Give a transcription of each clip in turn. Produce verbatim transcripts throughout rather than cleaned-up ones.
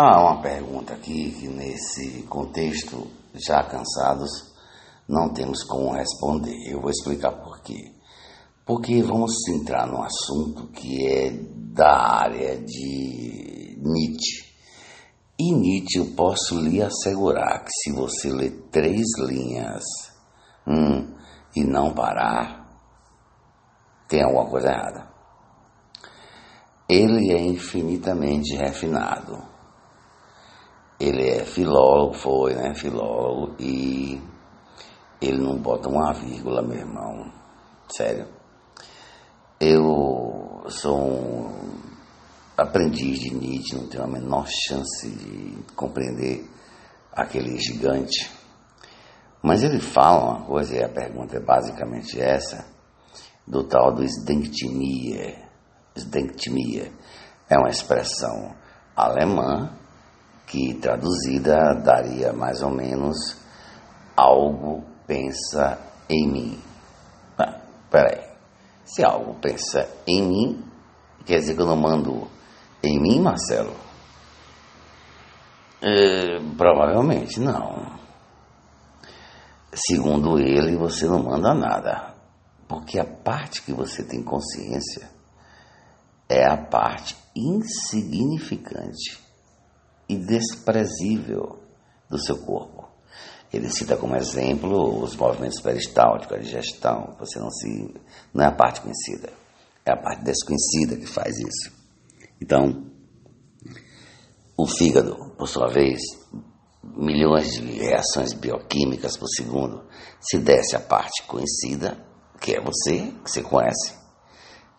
Há uma pergunta aqui que, nesse contexto, já cansados, não temos como responder. Eu vou explicar por quê. Porque vamos entrar num assunto que é da área de Nietzsche. E Nietzsche, eu posso lhe assegurar que se você ler três linhas hum, e não parar, tem alguma coisa errada. Ele é infinitamente refinado. Ele é filólogo, foi, né? Filólogo, e ele não bota uma vírgula, meu irmão. Sério. Eu sou um aprendiz de Nietzsche, não tenho a menor chance de compreender aquele gigante. Mas ele fala uma coisa, e a pergunta é basicamente essa, do tal do Es denkt mich. Es denkt mich é uma expressão alemã que, traduzida, daria mais ou menos algo pensa em mim. Ah, peraí. Se algo pensa em mim, quer dizer que eu não mando em mim, Marcelo? É, provavelmente não. Segundo ele, você não manda nada. Porque a parte que você tem consciência é a parte insignificante e desprezível do seu corpo. Ele cita como exemplo os movimentos peristálticos, a digestão. Você não se, não é a parte conhecida, é a parte desconhecida que faz isso. Então, o fígado, por sua vez, milhões de reações bioquímicas por segundo, se desse a parte conhecida, que é você, que você conhece,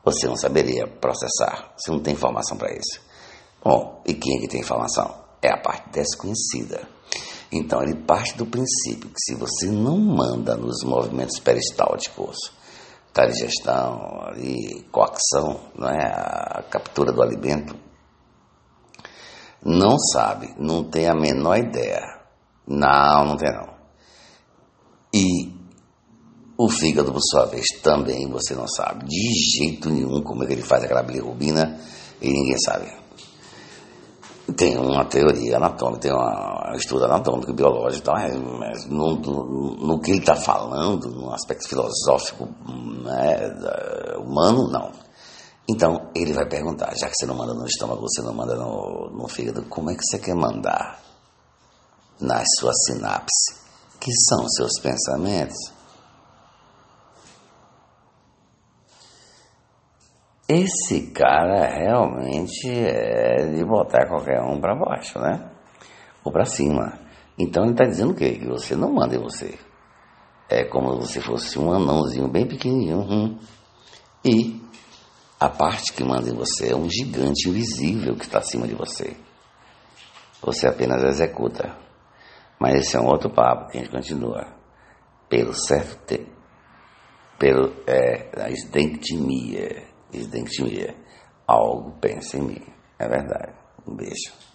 você não saberia processar, você não tem informação para isso. Bom, e quem é que tem informação? É a parte desconhecida. Então, ele parte do princípio que se você não manda nos movimentos peristálticos, da digestão, ali, coacção, não é? A captura do alimento, não sabe, não tem a menor ideia. Não, não tem não. E o fígado, por sua vez, também você não sabe de jeito nenhum como é que ele faz aquela bilirrubina e ninguém sabe. Tem uma teoria anatômica, tem um estudo anatômico e biológico, tá? Mas no, no, no que ele está falando, no aspecto filosófico, né, humano, não. Então, ele vai perguntar, já que você não manda no estômago, você não manda no, no fígado, como é que você quer mandar nas suas sinapses, que são os seus pensamentos? Esse cara realmente é de botar qualquer um para baixo, né? Ou para cima. Então ele está dizendo o quê? Que você não manda em você. É como se fosse um anãozinho bem pequenininho. Hum. E a parte que manda em você é um gigante invisível que está acima de você. Você apenas executa. Mas esse é um outro papo que a gente continua. Pelo certo tempo. Pelo... É... A Es denkt mich. Es denkt mich. Algo pensa em mim. É verdade. Um beijo.